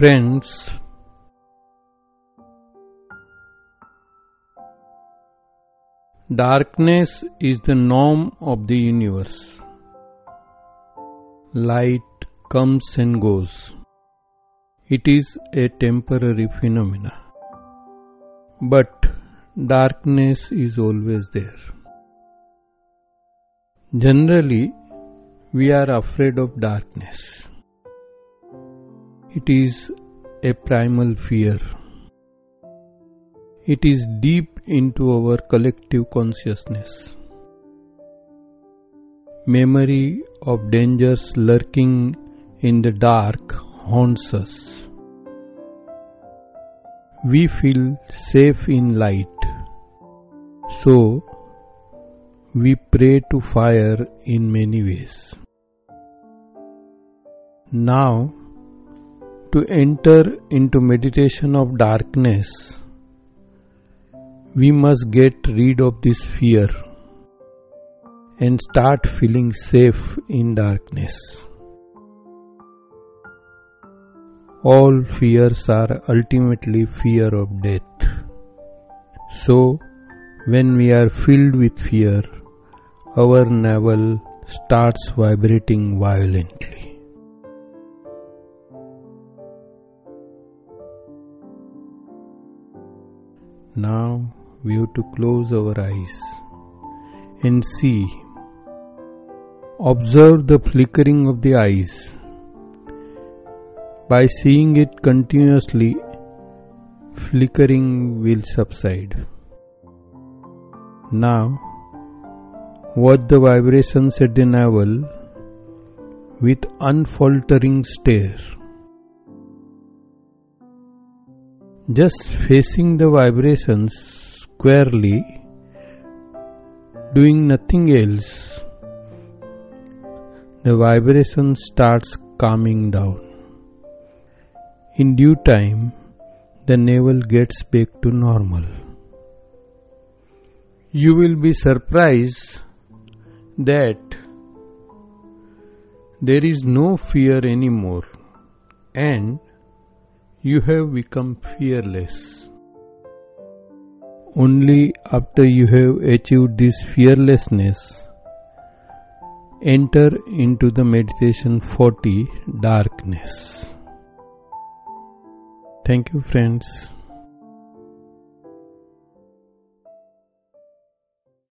friends, darkness is the norm of the universe. Light comes and goes. It is a temporary phenomena. But darkness is always there. Generally, we are afraid of darkness. It is a primal fear. It is deep into our collective consciousness. Memory of dangers lurking in the dark haunts us. We feel safe in light, so we pray to fire in many ways. Now, to enter into meditation of darkness, we must get rid of this fear and start feeling safe in darkness. All fears are ultimately fear of death. So, when we are filled with fear, our navel starts vibrating violently. Now we have to close our eyes and see. Observe the flickering of the eyes. By seeing it continuously, flickering will subside. Now, watch the vibrations at the navel with unfaltering stare. Just facing the vibrations squarely, doing nothing else, the vibration starts calming down. In due time, the navel gets back to normal. You will be surprised that there is no fear anymore, and you have become fearless. Only after you have achieved this fearlessness, enter into the meditation 40, darkness. Thank you, friends.